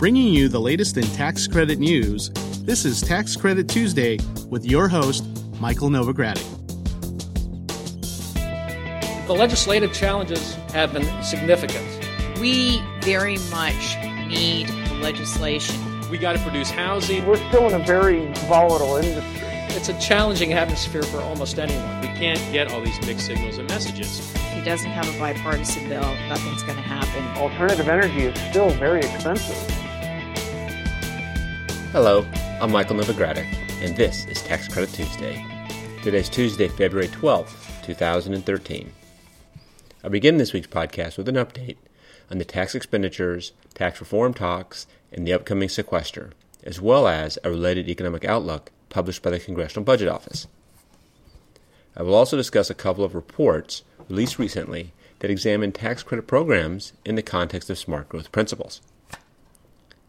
bringing you the latest in tax credit news. This is Tax Credit Tuesday with your host, Michael Novogradac. The legislative challenges have been significant. We very much need legislation. We got to produce housing. We're still in a very volatile industry. It's a challenging atmosphere for almost anyone. We can't get all these mixed signals and messages. If he doesn't have a bipartisan bill, nothing's going to happen. Alternative energy is still very expensive. Hello, I'm Michael Novogradac, and this is Tax Credit Tuesday. Today's Tuesday, February 12th, 2013. I begin this week's podcast with an update on the tax expenditures, tax reform talks, and the upcoming sequester, as well as a related economic outlook published by the Congressional Budget Office. I will also discuss a couple of reports released recently that examine tax credit programs in the context of smart growth principles.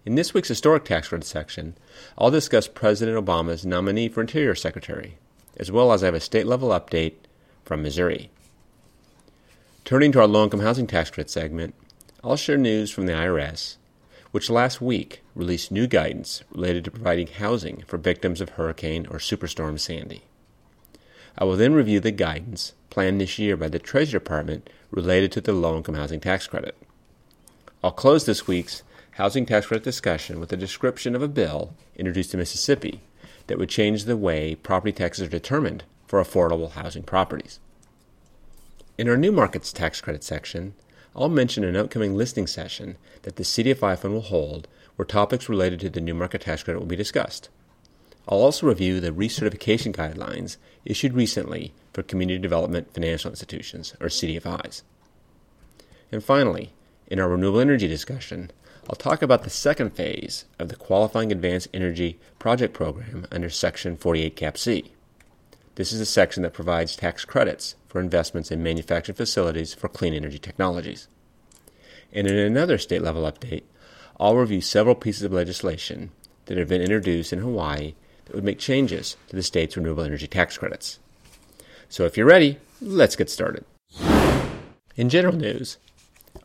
In this week's historic tax credit section, I'll discuss President Obama's nominee for Interior Secretary, as well as I have a state-level update from Missouri. Turning to our low-income housing tax credit segment, I'll share news from the IRS, which last week released new guidance related to providing housing for victims of Hurricane or Superstorm Sandy. I will then review the guidance planned this year by the Treasury Department related to the low-income housing tax credit. I'll close this week's housing tax credit discussion with a description of a bill introduced in Mississippi that would change the way property taxes are determined for affordable housing properties. In our new markets tax credit section, I'll mention an upcoming listening session that the CDFI Fund will hold where topics related to the new market tax credit will be discussed. I'll also review the recertification guidelines issued recently for community development financial institutions, or CDFIs. And finally, in our renewable energy discussion, I'll talk about the second phase of the Qualifying Advanced Energy Project Program under Section 48 Cap C. This is a section that provides tax credits for investments in manufacturing facilities for clean energy technologies. And in another state-level update, I'll review several pieces of legislation that have been introduced in Hawaii that would make changes to the state's renewable energy tax credits. So if you're ready, let's get started. In general news,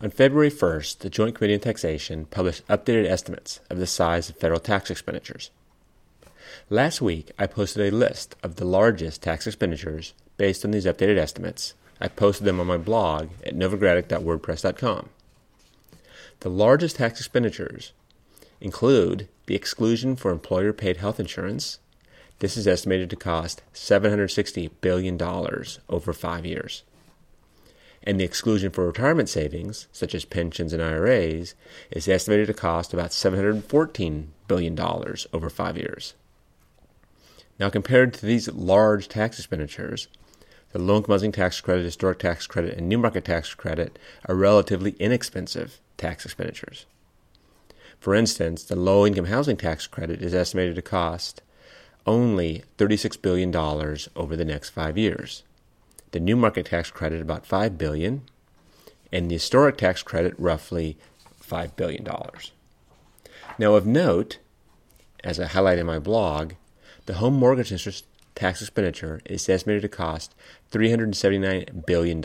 on February 1st, the Joint Committee on Taxation published updated estimates of the size of federal tax expenditures. Last week, I posted a list of the largest tax expenditures based on these updated estimates. I posted them on my blog at novogradac.wordpress.com. The largest tax expenditures include the exclusion for employer-paid health insurance. This is estimated to cost $760 billion over 5 years. And the exclusion for retirement savings, such as pensions and IRAs, is estimated to cost about $714 billion over 5 years. Now, compared to these large tax expenditures, the low-income housing tax credit, historic tax credit, and new market tax credit are relatively inexpensive tax expenditures. For instance, the low-income housing tax credit is estimated to cost only $36 billion over the next 5 years. The new market tax credit, about $5 billion, and the historic tax credit, roughly $5 billion. Now, of note, as I highlight in my blog, the home mortgage interest tax expenditure is estimated to cost $379 billion.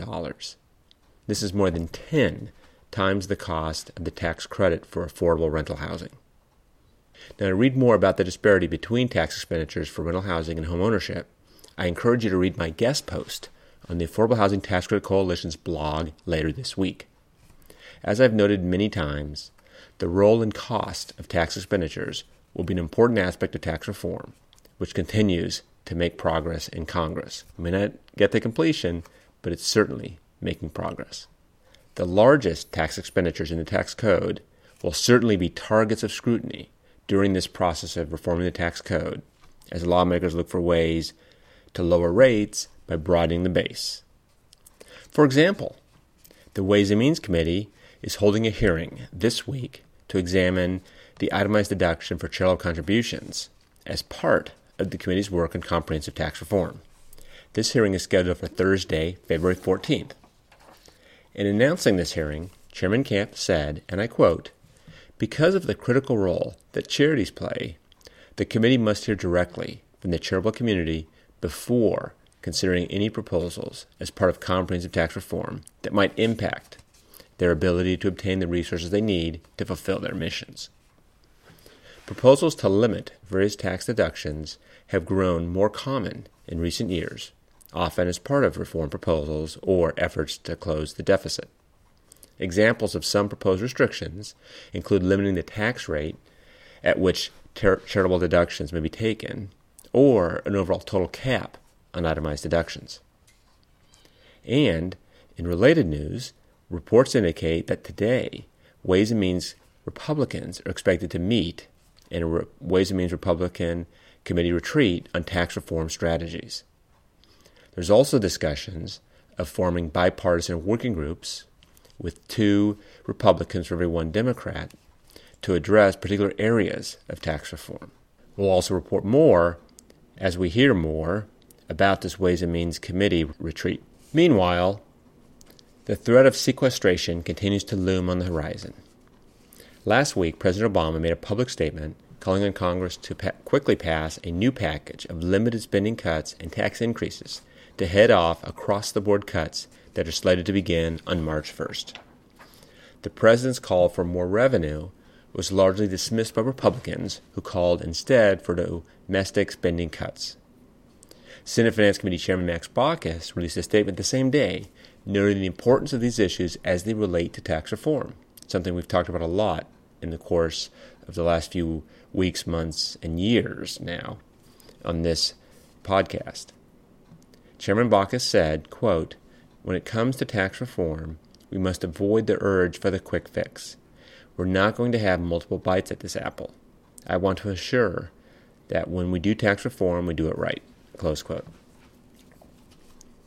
This is more than 10 times the cost of the tax credit for affordable rental housing. Now, to read more about the disparity between tax expenditures for rental housing and home ownership, I encourage you to read my guest post on the Affordable Housing Tax Credit Coalition's blog later this week. As I've noted many times, the role and cost of tax expenditures will be an important aspect of tax reform, which continues to make progress in Congress. We may not get to completion, but it's certainly making progress. The largest tax expenditures in the tax code will certainly be targets of scrutiny during this process of reforming the tax code, as lawmakers look for ways to lower rates by broadening the base. For example, the Ways and Means Committee is holding a hearing this week to examine the itemized deduction for charitable contributions as part of the committee's work on comprehensive tax reform. This hearing is scheduled for Thursday, February 14th. In announcing this hearing, Chairman Camp said, and I quote, "Because of the critical role that charities play, the committee must hear directly from the charitable community before considering any proposals as part of comprehensive tax reform that might impact their ability to obtain the resources they need to fulfill their missions." Proposals to limit various tax deductions have grown more common in recent years, often as part of reform proposals or efforts to close the deficit. Examples of some proposed restrictions include limiting the tax rate at which charitable deductions may be taken, or an overall total cap on itemized deductions. And in related news, reports indicate that today, Ways and Means Republicans are expected to meet in a Ways and Means Republican Committee retreat on tax reform strategies. There's also discussions of forming bipartisan working groups with 2 Republicans for every 1 Democrat to address particular areas of tax reform. We'll also report more as we hear more about this Ways and Means Committee retreat. Meanwhile, the threat of sequestration continues to loom on the horizon. Last week, President Obama made a public statement calling on Congress to quickly pass a new package of limited spending cuts and tax increases to head off across-the-board cuts that are slated to begin on March 1st. The president's call for more revenue was largely dismissed by Republicans, who called instead for domestic spending cuts. Senate Finance Committee Chairman Max Baucus released a statement the same day, noting the importance of these issues as they relate to tax reform, something we've talked about a lot in the course of the last few weeks, months, and years now on this podcast. Chairman Baucus said, quote, "When it comes to tax reform, we must avoid the urge for the quick fix. We're not going to have multiple bites at this apple. I want to assure that when we do tax reform, we do it right." Close quote.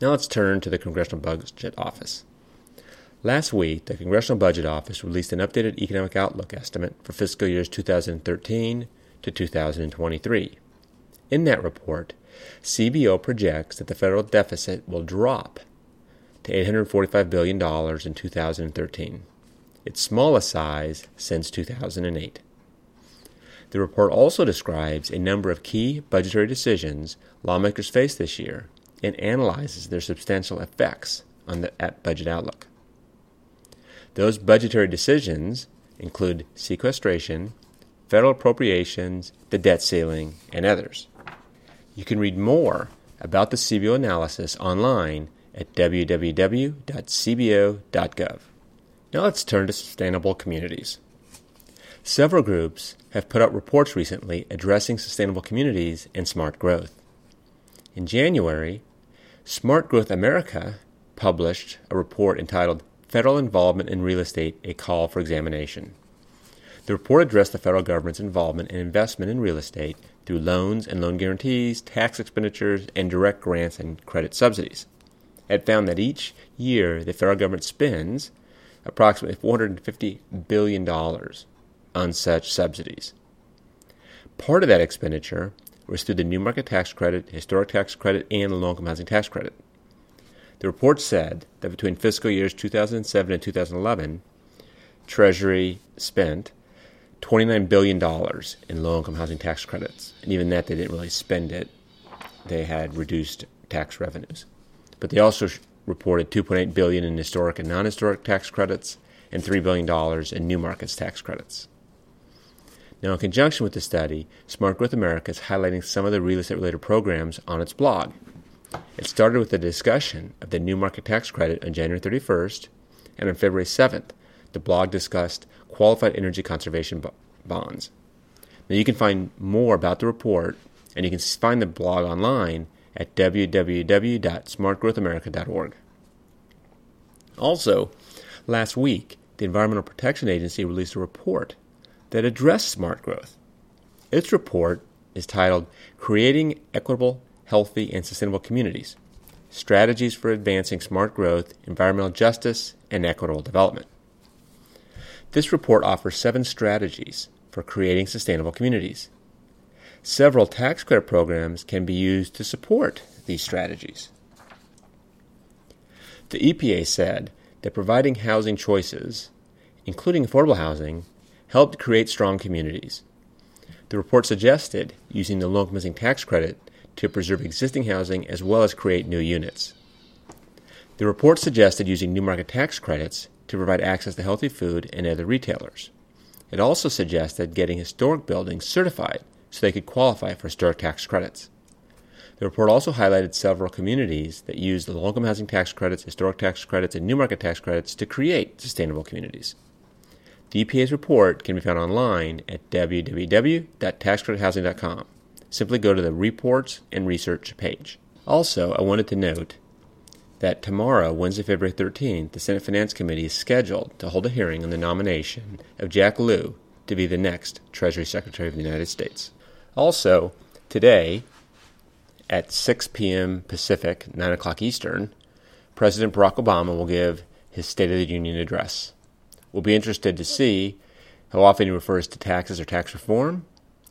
Now let's turn to the Congressional Budget Office. Last week, the Congressional Budget Office released an updated economic outlook estimate for fiscal years 2013 to 2023. In that report, CBO projects that the federal deficit will drop to $845 billion in 2013, its smallest size since 2008. The report also describes a number of key budgetary decisions lawmakers face this year and analyzes their substantial effects on the budget outlook. Those budgetary decisions include sequestration, federal appropriations, the debt ceiling, and others. You can read more about the CBO analysis online at www.cbo.gov. Now let's turn to sustainable communities. Several groups have put out reports recently addressing sustainable communities and smart growth. In January, Smart Growth America published a report entitled Federal Involvement in Real Estate, A Call for Examination. The report addressed the federal government's involvement and investment in real estate through loans and loan guarantees, tax expenditures, and direct grants and credit subsidies. It found that each year the federal government spends approximately $450 billion on such subsidies. Part of that expenditure was through the New Market Tax Credit, Historic Tax Credit, and the Low-Income Housing Tax Credit. The report said that between fiscal years 2007 and 2011, Treasury spent $29 billion in Low-Income Housing Tax Credits, and even that they didn't really spend it. They had reduced tax revenues. But they also reported $2.8 billion in historic and non-historic tax credits and $3 billion in New Markets Tax Credits. Now, in conjunction with the study, Smart Growth America is highlighting some of the real estate-related programs on its blog. It started with a discussion of the New Market Tax Credit on January 31st, and on February 7th, the blog discussed qualified energy conservation bonds. Now, you can find more about the report, and you can find the blog online at www.smartgrowthamerica.org. Also, last week, the Environmental Protection Agency released a report that addressed smart growth. Its report is titled Creating Equitable, Healthy, and Sustainable Communities: Strategies for Advancing Smart Growth, Environmental Justice, and Equitable Development. This report offers 7 strategies for creating sustainable communities. Several tax credit programs can be used to support these strategies. The EPA said that providing housing choices, including affordable housing, helped create strong communities. The report suggested using the Low-Income Housing Tax Credit to preserve existing housing as well as create new units. The report suggested using New Market Tax Credits to provide access to healthy food and other retailers. It also suggested getting historic buildings certified so they could qualify for historic tax credits. The report also highlighted several communities that used the low-income housing tax credits, historic tax credits, and new market tax credits to create sustainable communities. The EPA's report can be found online at www.taxcredithousing.com. Simply go to the Reports and Research page. Also, I wanted to note that tomorrow, Wednesday, February 13th, the Senate Finance Committee is scheduled to hold a hearing on the nomination of Jack Lew to be the next Treasury Secretary of the United States. Also, today, at 6 p.m. Pacific, 9 o'clock Eastern, President Barack Obama will give his State of the Union address. We'll be interested to see how often he refers to taxes or tax reform,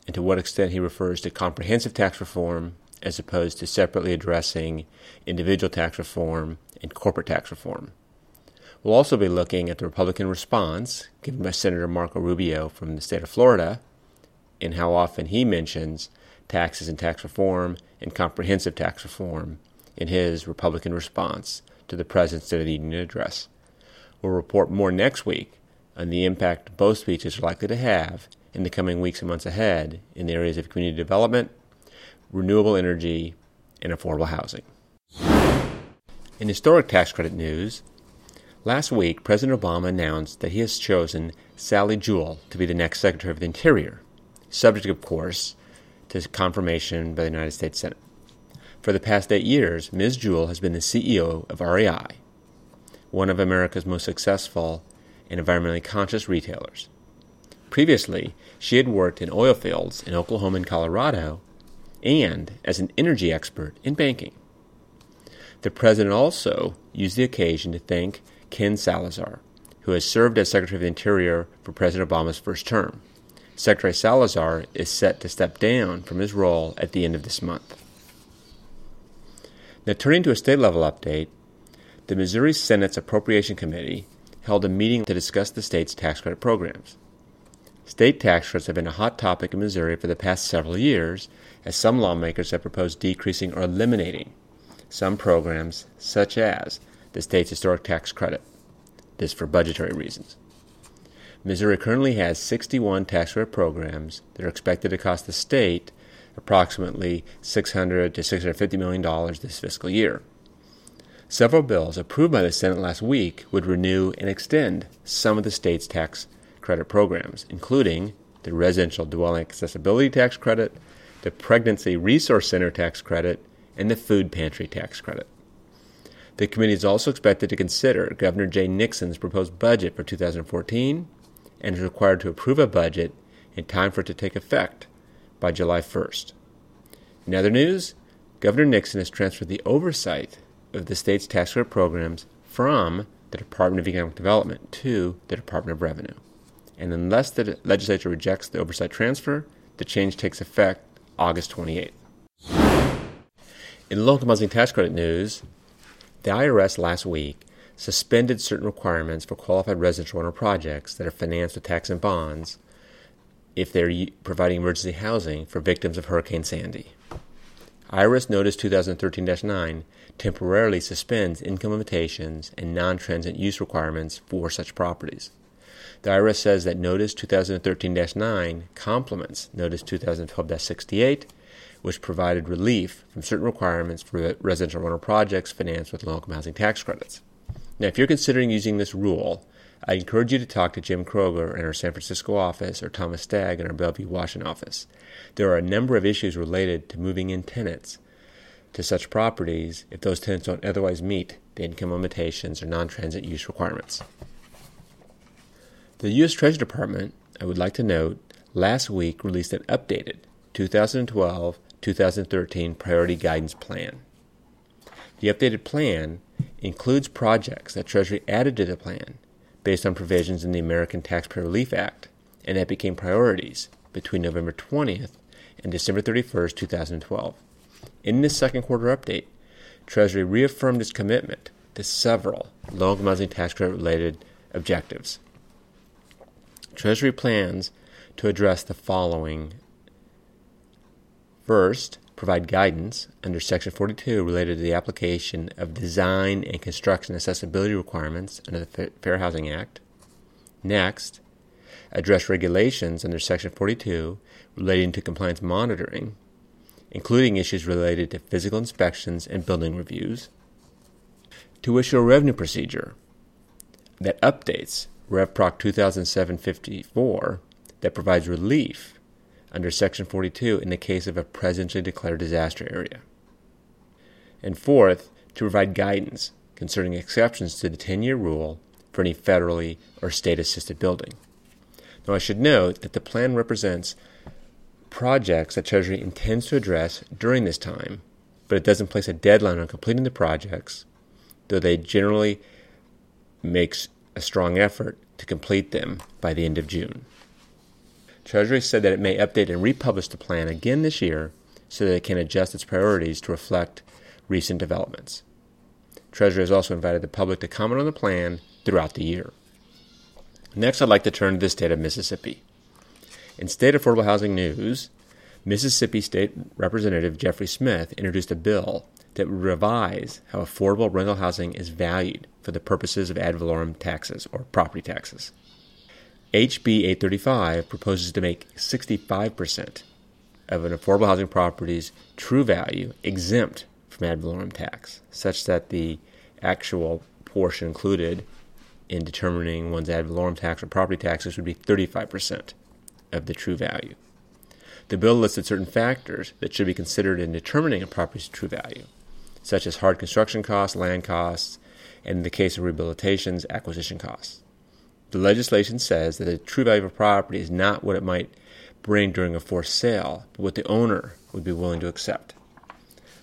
and to what extent he refers to comprehensive tax reform as opposed to separately addressing individual tax reform and corporate tax reform. We'll also be looking at the Republican response given by Senator Marco Rubio from the state of Florida and how often he mentions taxes and tax reform and comprehensive tax reform in his Republican response to the President's State of the Union address. We'll report more next week on the impact both speeches are likely to have in the coming weeks and months ahead in the areas of community development, renewable energy, and affordable housing. In historic tax credit news, last week President Obama announced that he has chosen Sally Jewell to be the next Secretary of the Interior, subject, of course, to confirmation by the United States Senate. For the past 8 years, Ms. Jewell has been the CEO of REI, one of America's most successful and environmentally conscious retailers. Previously, she had worked in oil fields in Oklahoma and Colorado, and as an energy expert in banking. The president also used the occasion to thank Ken Salazar, who has served as Secretary of the Interior for President Obama's first term. Secretary Salazar is set to step down from his role at the end of this month. Now, turning to a state-level update, the Missouri Senate's Appropriation Committee held a meeting to discuss the state's tax credit programs. State tax credits have been a hot topic in Missouri for the past several years, as some lawmakers have proposed decreasing or eliminating some programs, such as the state's historic tax credit, this for budgetary reasons. Missouri currently has 61 tax credit programs that are expected to cost the state approximately $600 to $650 million this fiscal year. Several bills approved by the Senate last week would renew and extend some of the state's tax credit programs, including the Residential Dwelling Accessibility Tax Credit, the Pregnancy Resource Center Tax Credit, and the Food Pantry Tax Credit. The committee is also expected to consider Governor Jay Nixon's proposed budget for 2014 and is required to approve a budget in time for it to take effect by July 1st. In other news, Governor Nixon has transferred the oversight of the state's tax credit programs from the Department of Economic Development to the Department of Revenue. And unless the legislature rejects the oversight transfer, the change takes effect August 28th. In low-income housing tax credit news, the IRS last week suspended certain requirements for qualified residential owner projects that are financed with tax and bonds if they're providing emergency housing for victims of Hurricane Sandy. IRS Notice 2013-9 temporarily suspends income limitations and non-transient use requirements for such properties. The IRS says that Notice 2013-9 complements Notice 2012-68, which provided relief from certain requirements for residential owner projects financed with low-income housing tax credits. Now, if you're considering using this rule, I encourage you to talk to Jim Kroger in our San Francisco office or Thomas Stagg in our Bellevue, Washington office. There are a number of issues related to moving in tenants to such properties if those tenants don't otherwise meet the income limitations or non-transit use requirements. The U.S. Treasury Department, I would like to note, last week released an updated 2012-2013 Priority Guidance Plan. The updated plan includes projects that Treasury added to the plan based on provisions in the American Taxpayer Relief Act, and that became priorities between November 20th and December 31st, 2012. In this second quarter update, Treasury reaffirmed its commitment to several low-income housing tax credit-related objectives. Treasury plans to address the following. First, provide guidance under Section 42 related to the application of design and construction accessibility requirements under the Fair Housing Act. Next, address regulations under Section 42 relating to compliance monitoring, including issues related to physical inspections and building reviews, to issue a revenue procedure that updates Rev. Proc. 2007-54 that provides relief under Section 42 in the case of a presidentially declared disaster area. And fourth, to provide guidance concerning exceptions to the 10-year rule for any federally or state-assisted building. Now, I should note that the plan represents projects that Treasury intends to address during this time, but it doesn't place a deadline on completing the projects, though they generally makes a strong effort to complete them by the end of June. Treasury said that it may update and republish the plan again this year so that it can adjust its priorities to reflect recent developments. Treasury has also invited the public to comment on the plan throughout the year. Next, I'd like to turn to the state of Mississippi. In state affordable housing news, Mississippi State Representative Jeffrey Smith introduced a bill that would revise how affordable rental housing is valued for the purposes of ad valorem taxes or property taxes. HB 835 proposes to make 65% of an affordable housing property's true value exempt from ad valorem tax, such that the actual portion included in determining one's ad valorem tax or property taxes would be 35% of the true value. The bill listed certain factors that should be considered in determining a property's true value, such as hard construction costs, land costs, and in the case of rehabilitations, acquisition costs. The legislation says that the true value of a property is not what it might bring during a forced sale, but what the owner would be willing to accept.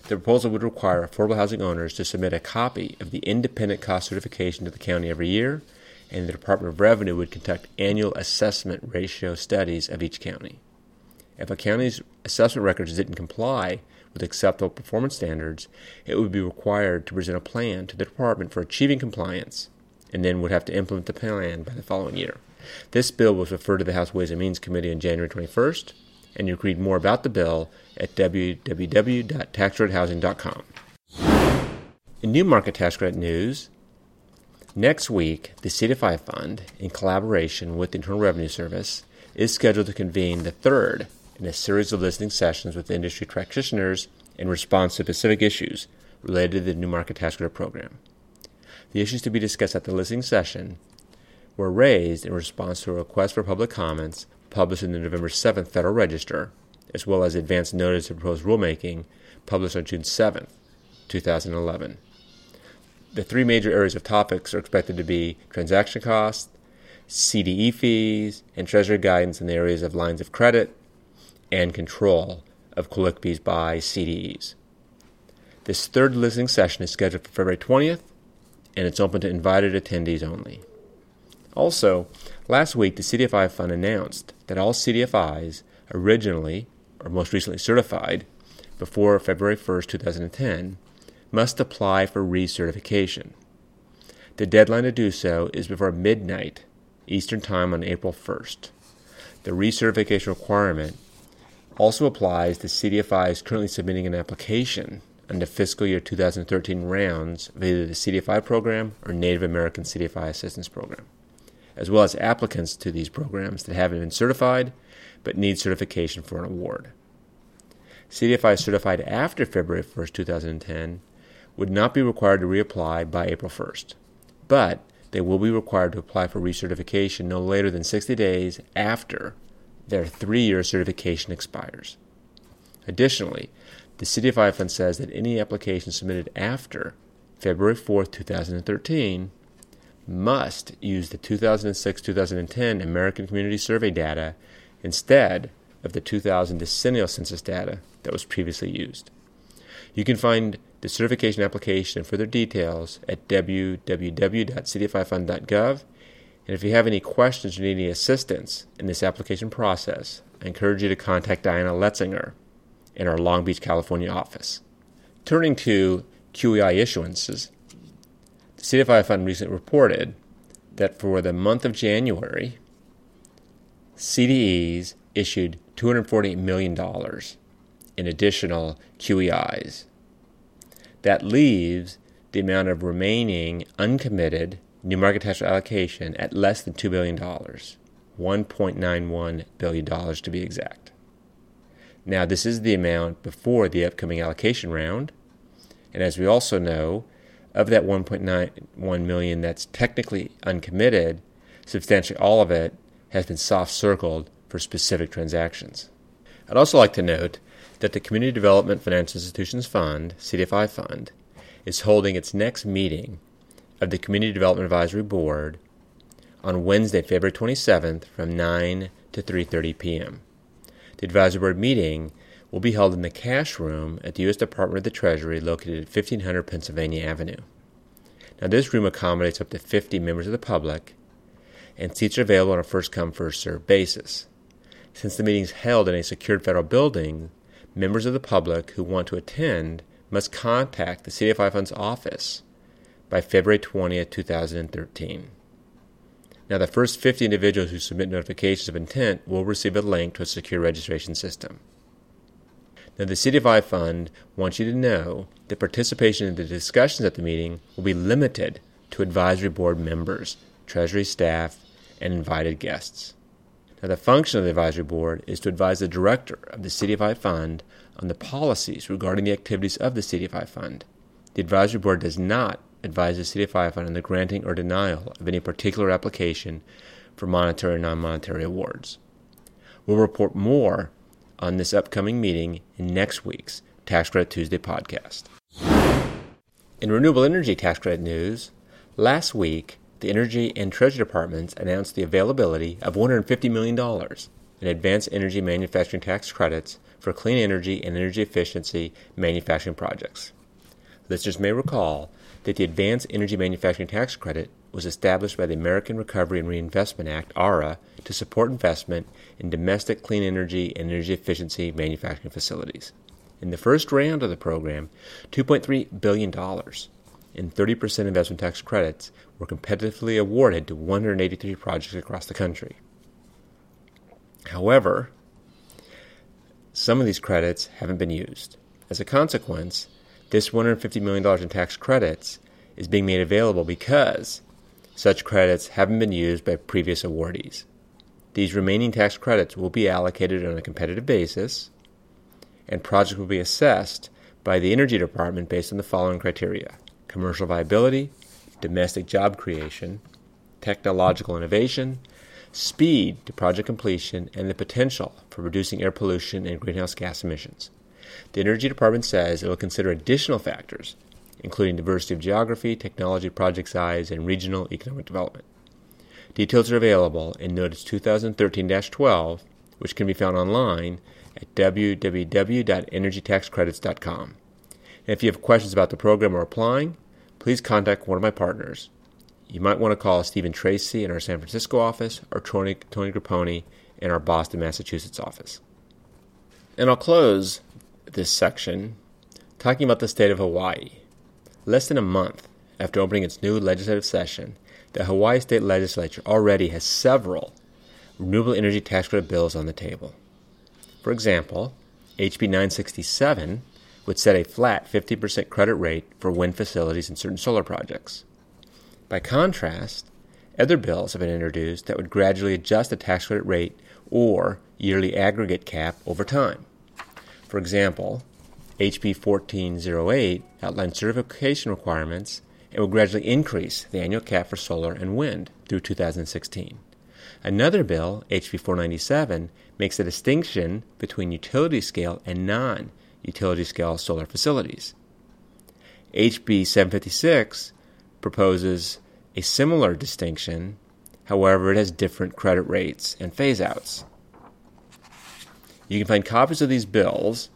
The proposal would require affordable housing owners to submit a copy of the independent cost certification to the county every year, and the Department of Revenue would conduct annual assessment ratio studies of each county. If a county's assessment records didn't comply with acceptable performance standards, it would be required to present a plan to the department for achieving compliance, and then would have to implement the plan by the following year. This bill was referred to the House Ways and Means Committee on January 21st, and you can read more about the bill at www.taxcredithousing.com. In new market tax credit news, next week, the CDFI Fund, in collaboration with the Internal Revenue Service, is scheduled to convene the third in a series of listening sessions with industry practitioners in response to specific issues related to the New Market Tax Credit Program. The issues to be discussed at the listening session were raised in response to a request for public comments published in the November 7th Federal Register, as well as advance notice of proposed rulemaking published on June 7th, 2011. The three major areas of topics are expected to be transaction costs, CDE fees, and Treasury guidance in the areas of lines of credit and control of collectibles by CDEs. This third listening session is scheduled for February 20th, and it's open to invited attendees only. Also, last week, the CDFI Fund announced that all CDFIs originally or most recently certified before February 1st, 2010, must apply for recertification. The deadline to do so is before midnight Eastern Time on April 1st. The recertification requirement also applies to CDFIs currently submitting an application under fiscal year 2013 rounds of either the CDFI program or Native American CDFI Assistance Program, as well as applicants to these programs that haven't been certified but need certification for an award. CDFIs certified after February 1st, 2010 would not be required to reapply by April 1st, but they will be required to apply for recertification no later than 60 days after their 3-year certification expires. Additionally, the CDFI Fund says that any application submitted after February 4, 2013 must use the 2006-2010 American Community Survey data instead of the 2000 decennial census data that was previously used. You can find the certification application and further details at www.cdfifund.gov. And if you have any questions or need any assistance in this application process, I encourage you to contact Diana Letzinger in our Long Beach, California office. Turning to QEI issuances, the CDFI Fund recently reported that for the month of January, CDEs issued $248 million in additional QEIs. That leaves the amount of remaining uncommitted new market tax allocation at less than $2 billion, $1.91 billion to be exact. Now, this is the amount before the upcoming allocation round, and as we also know, of that $1.91 million that's technically uncommitted, substantially all of it has been soft-circled for specific transactions. I'd also like to note that the Community Development Financial Institutions Fund, CDFI Fund, is holding its next meeting of the Community Development Advisory Board on Wednesday, February 27th from 9 to 3:30 p.m. The Advisory Board meeting will be held in the cash room at the U.S. Department of the Treasury located at 1500 Pennsylvania Avenue. Now, this room accommodates up to 50 members of the public, and seats are available on a first-come, first-served basis. Since the meeting is held in a secured federal building, members of the public who want to attend must contact the CDFI Fund's office by February 20, 2013. Now, the first 50 individuals who submit notifications of intent will receive a link to a secure registration system. Now, the CDFI Fund wants you to know that participation in the discussions at the meeting will be limited to advisory board members, Treasury staff, and invited guests. Now, the function of the advisory board is to advise the director of the CDFI Fund on the policies regarding the activities of the CDFI Fund. The advisory board does not advise the CDFI Fund on the granting or denial of any particular application for monetary and non-monetary awards. We'll report more on this upcoming meeting in next week's Tax Credit Tuesday podcast. In renewable energy tax credit news, last week, the Energy and Treasury Departments announced the availability of $150 million in advanced energy manufacturing tax credits for clean energy and energy efficiency manufacturing projects. Listeners may recall that the Advanced Energy Manufacturing Tax Credit was established by the American Recovery and Reinvestment Act, ARRA, to support investment in domestic clean energy and energy efficiency manufacturing facilities. In the first round of the program, $2.3 billion and 30% investment tax credits were competitively awarded to 183 projects across the country. However, some of these credits haven't been used. As a consequence, this $150 million in tax credits is being made available because such credits haven't been used by previous awardees. These remaining tax credits will be allocated on a competitive basis, and projects will be assessed by the Energy Department based on the following criteria: commercial viability, domestic job creation, technological innovation, speed to project completion, and the potential for reducing air pollution and greenhouse gas emissions. The Energy Department says it will consider additional factors, including diversity of geography, technology, project size, and regional economic development. Details are available in Notice 2013-12, which can be found online at www.energytaxcredits.com. And if you have questions about the program or applying, please contact one of my partners. You might want to call Stephen Tracy in our San Francisco office or Tony Grappone in our Boston, Massachusetts office. And I'll close this section talking about the state of Hawaii. Less than a month after opening its new legislative session, the Hawaii State Legislature already has several renewable energy tax credit bills on the table. For example, HB 967 would set a flat 50% credit rate for wind facilities and certain solar projects. By contrast, other bills have been introduced that would gradually adjust the tax credit rate or yearly aggregate cap over time. For example, HB 1408 outlines certification requirements and will gradually increase the annual cap for solar and wind through 2016. Another bill, HB 497, makes a distinction between utility-scale and non-utility-scale solar facilities. HB 756 proposes a similar distinction, however, it has different credit rates and phase-outs. You can find copies of these bills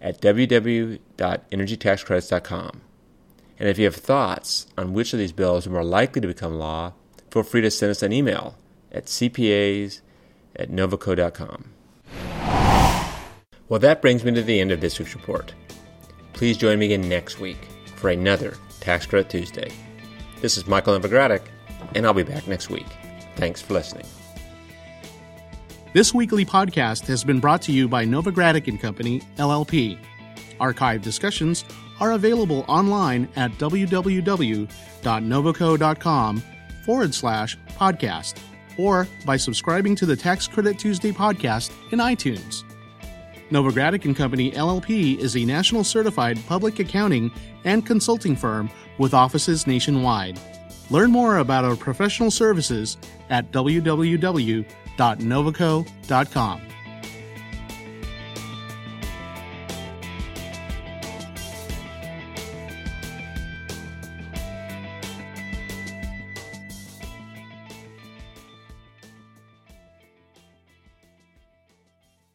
at www.energytaxcredits.com. And if you have thoughts on which of these bills are more likely to become law, feel free to send us an email at cpas@novaco.com. Well, that brings me to the end of this week's report. Please join me again next week for another Tax Credit Tuesday. This is Michael Novogradac, and I'll be back next week. Thanks for listening. This weekly podcast has been brought to you by Novogradac & Company, LLP. Archived discussions are available online at www.novaco.com/podcast. or by subscribing to the Tax Credit Tuesday podcast in iTunes. Novogradac & Company LLP is a national certified public accounting and consulting firm with offices nationwide. Learn more about our professional services at www.novaco.com.